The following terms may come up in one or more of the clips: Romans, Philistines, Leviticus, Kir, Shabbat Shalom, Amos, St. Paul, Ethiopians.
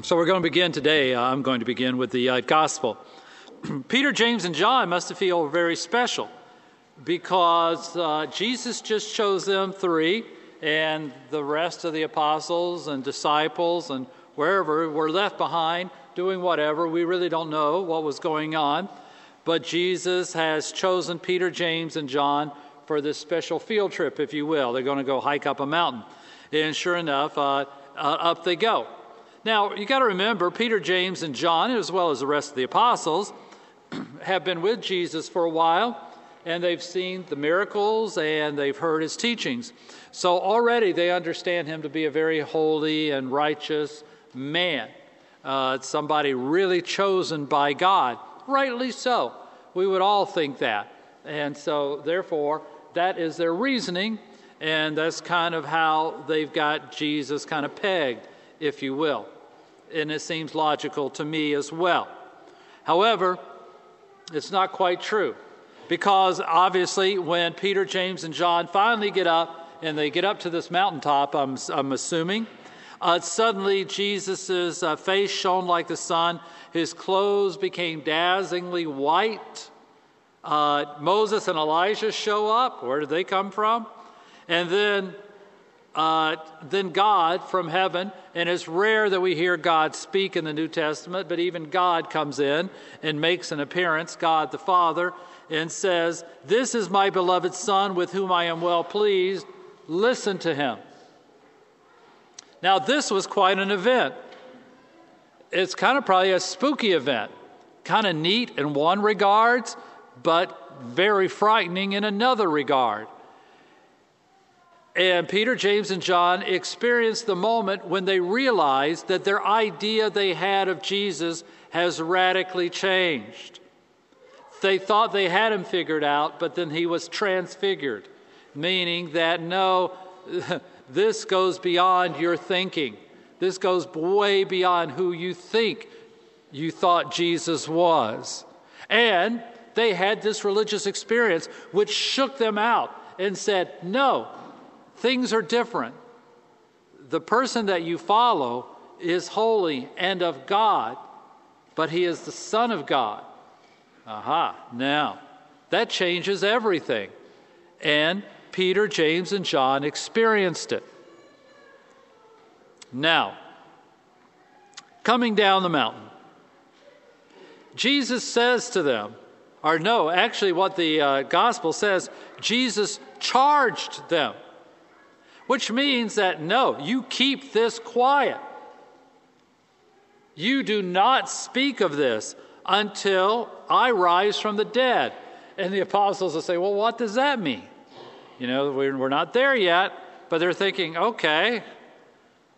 So we're going to begin today. I'm going to begin with the Gospel. Peter, James, and John must feel very special because Jesus just chose them three, and the rest of the apostles and disciples and wherever were left behind doing whatever. We really don't know what was going on, but Jesus has chosen Peter, James, and John for this special field trip, if you will. They're going to go hike up a mountain, and sure enough, up they go. Now, you got to remember, Peter, James, and John, as well as the rest of the apostles, have been with Jesus for a while, and they've seen the miracles, and they've heard his teachings. So already they understand him to be a very holy and righteous man, somebody really chosen by God. Rightly so. We would all think that. And so, therefore, that is their reasoning, and that's kind of how they've got Jesus kind of pegged, if you will. And it seems logical to me as well. However, it's not quite true, because obviously when Peter, James, and John finally get up, and they get up to this mountaintop, I'm assuming, suddenly Jesus' face shone like the sun. His clothes became dazzlingly white. Moses and Elijah show up. Where did they come from? And then God from heaven, and it's rare that we hear God speak in the New Testament, but even God comes in and makes an appearance, God the Father, and says, "This is my beloved Son with whom I am well pleased. Listen to him." Now, this was quite an event. It's kind of probably a spooky event, kind of neat in one regard, but very frightening in another regard. And Peter, James, and John experienced the moment when they realized that their idea they had of Jesus has radically changed. They thought they had him figured out, but then he was transfigured, meaning that no, this goes beyond your thinking. This goes way beyond who you think you thought Jesus was. And they had this religious experience which shook them out and said, no, things are different. The person that you follow is holy and of God, but he is the Son of God. Aha, now, that changes everything. And Peter, James, and John experienced it. Now, coming down the mountain, Jesus says to them, or no, actually what the gospel says, Jesus charged them. Which means that, no, you keep this quiet. You do not speak of this until I rise from the dead. And the apostles will say, well, what does that mean? You know, we're not there yet, but they're thinking, okay,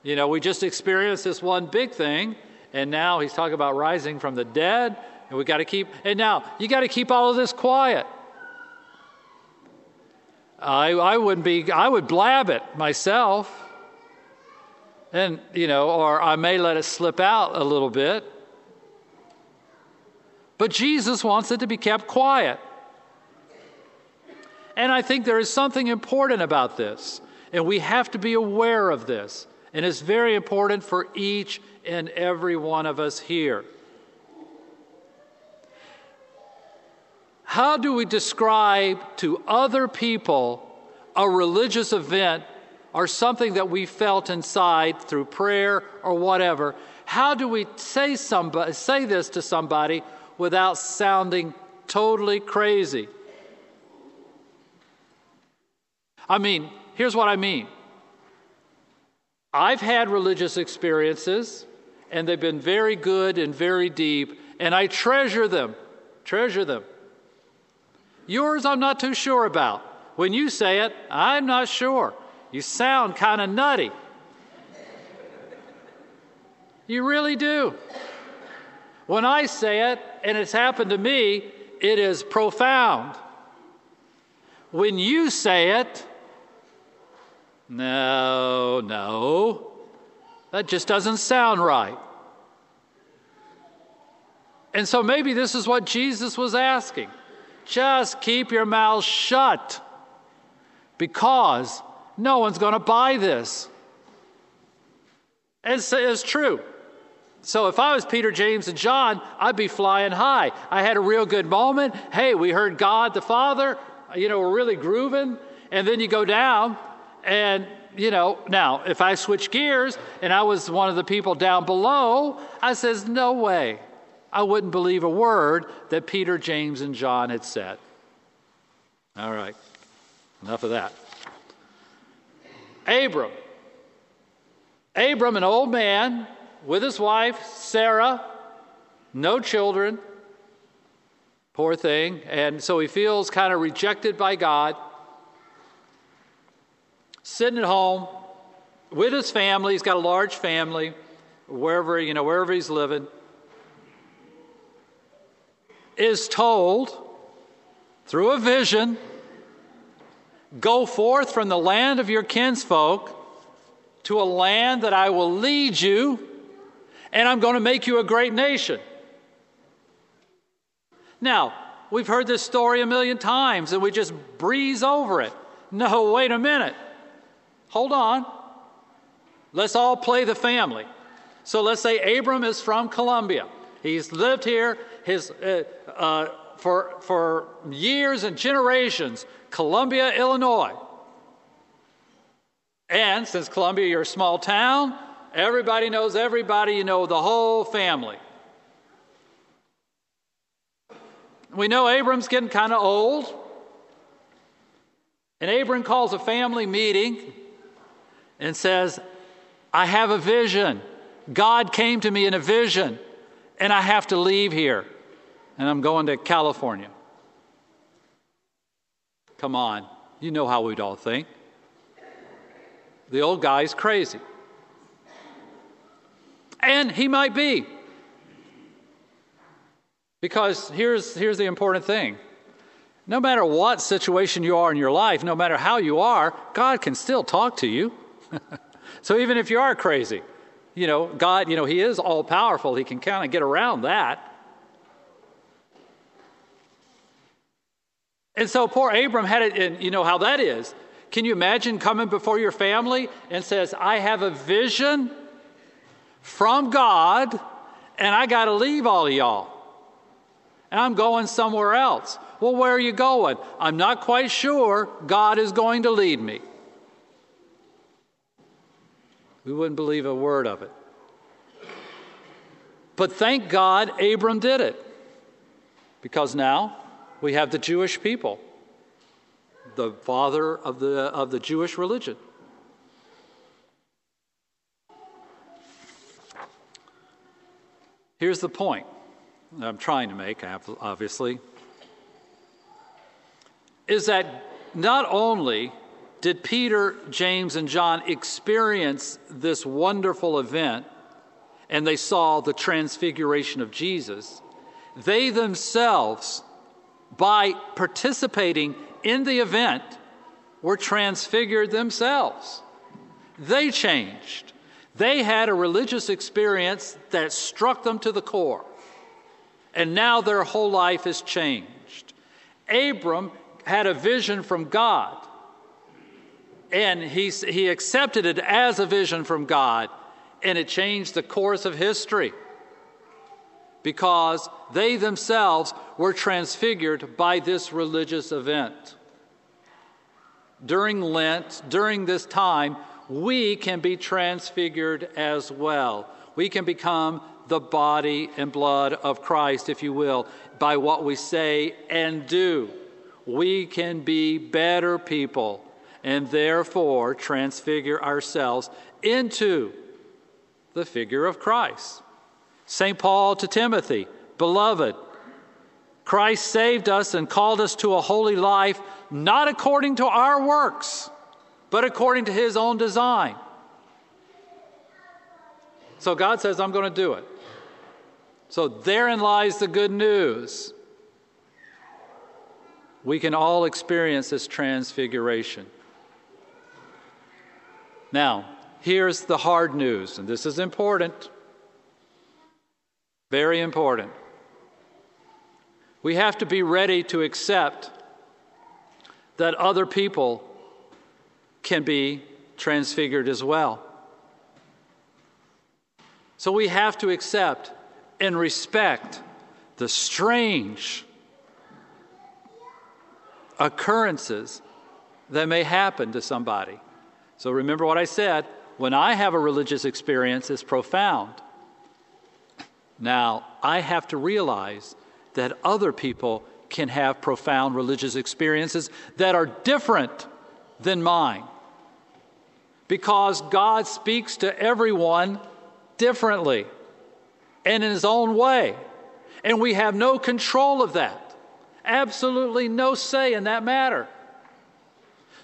you know, we just experienced this one big thing, and now he's talking about rising from the dead, and we got to keep, and now you got to keep all of this quiet. I would blab it myself, and you know, or I may let it slip out a little bit. But Jesus wants it to be kept quiet. And I think there is something important about this, and we have to be aware of this, and it's very important for each and every one of us here. How do we describe to other people a religious event or something that we felt inside through prayer or whatever? How do we say this to somebody without sounding totally crazy? I mean, here's what I mean. I've had religious experiences, and they've been very good and very deep, and I treasure them. Yours, I'm not too sure about. When you say it, I'm not sure. You sound kind of nutty. You really do. When I say it, and it's happened to me, it is profound. When you say it, no, that just doesn't sound right. And so maybe this is what Jesus was asking. Just keep your mouth shut, because no one's going to buy this. It's true. So if I was Peter, James, and John, I'd be flying high. I had a real good moment. Hey, we heard God the Father. We're really grooving. And then you go down and, now if I switch gears and I was one of the people down below, I says, no way. I wouldn't believe a word that Peter, James, and John had said. All right, enough of that. Abram, an old man with his wife, Sarah, no children, poor thing. And so he feels kind of rejected by God, sitting at home with his family. He's got a large family, wherever he's living, is told through a vision, go forth from the land of your kinsfolk to a land that I will lead you, and I'm going to make you a great nation. Now, we've heard this story a million times, and we just breeze over it. No, wait a minute. Hold on. Let's all play the family. So let's say Abram is from Colombia. He's lived here for years and generations, Columbia, Illinois. And since Columbia, you're a small town, everybody knows everybody, the whole family. We know Abram's getting kind of old. And Abram calls a family meeting and says, I have a vision. God came to me in a vision, and I have to leave here. And I'm going to California. Come on. You know how we'd all think. The old guy's crazy. And he might be. Because here's the important thing. No matter what situation you are in your life, no matter how you are, God can still talk to you. So even if you are crazy, God, he is all-powerful. He can kind of get around that. And so poor Abram had it, and you know how that is. Can you imagine coming before your family and says, I have a vision from God, and I got to leave all of y'all. And I'm going somewhere else. Well, where are you going? I'm not quite sure. God is going to lead me. We wouldn't believe a word of it. But thank God Abram did it. Because now we have the Jewish people, the father of the Jewish religion. Here's the point that I'm trying to make, obviously, is that not only did Peter, James, and John experience this wonderful event, and they saw the transfiguration of Jesus, they themselves, by participating in the event, were transfigured themselves. They changed. They had a religious experience that struck them to the core. And now their whole life is changed. Abram had a vision from God. And he accepted it as a vision from God. And it changed the course of history. Because they themselves were transfigured by this religious event. During Lent, during this time, we can be transfigured as well. We can become the body and blood of Christ, if you will, by what we say and do. We can be better people and therefore transfigure ourselves into the figure of Christ. St. Paul to Timothy, beloved, Christ saved us and called us to a holy life, not according to our works, but according to his own design. So God says, I'm going to do it. So therein lies the good news. We can all experience this transfiguration. Now, here's the hard news, and this is important, very important. We have to be ready to accept that other people can be transfigured as well. So we have to accept and respect the strange occurrences that may happen to somebody. So remember what I said, when I have a religious experience, it's profound. Now, I have to realize that other people can have profound religious experiences that are different than mine, because God speaks to everyone differently and in his own way, and we have no control of that, absolutely no say in that matter.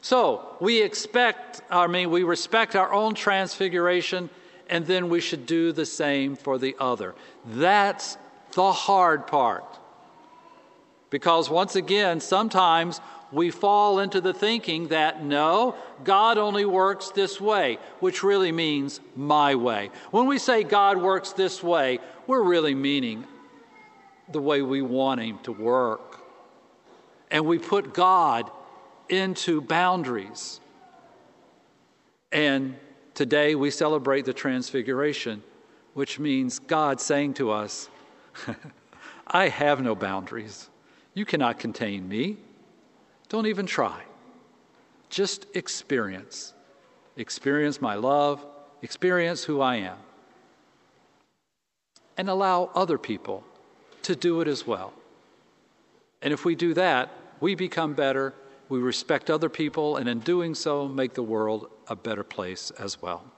So we respect our own transfiguration, and then we should do the same for the other. That's the hard part. Because once again, sometimes we fall into the thinking that, no, God only works this way, which really means my way. When we say God works this way, we're really meaning the way we want him to work. And we put God into boundaries. And today we celebrate the Transfiguration, which means God saying to us, I have no boundaries. You cannot contain me. Don't even try. Just experience. Experience my love. Experience who I am. And allow other people to do it as well. And if we do that, we become better. We respect other people, and in doing so, make the world a better place as well.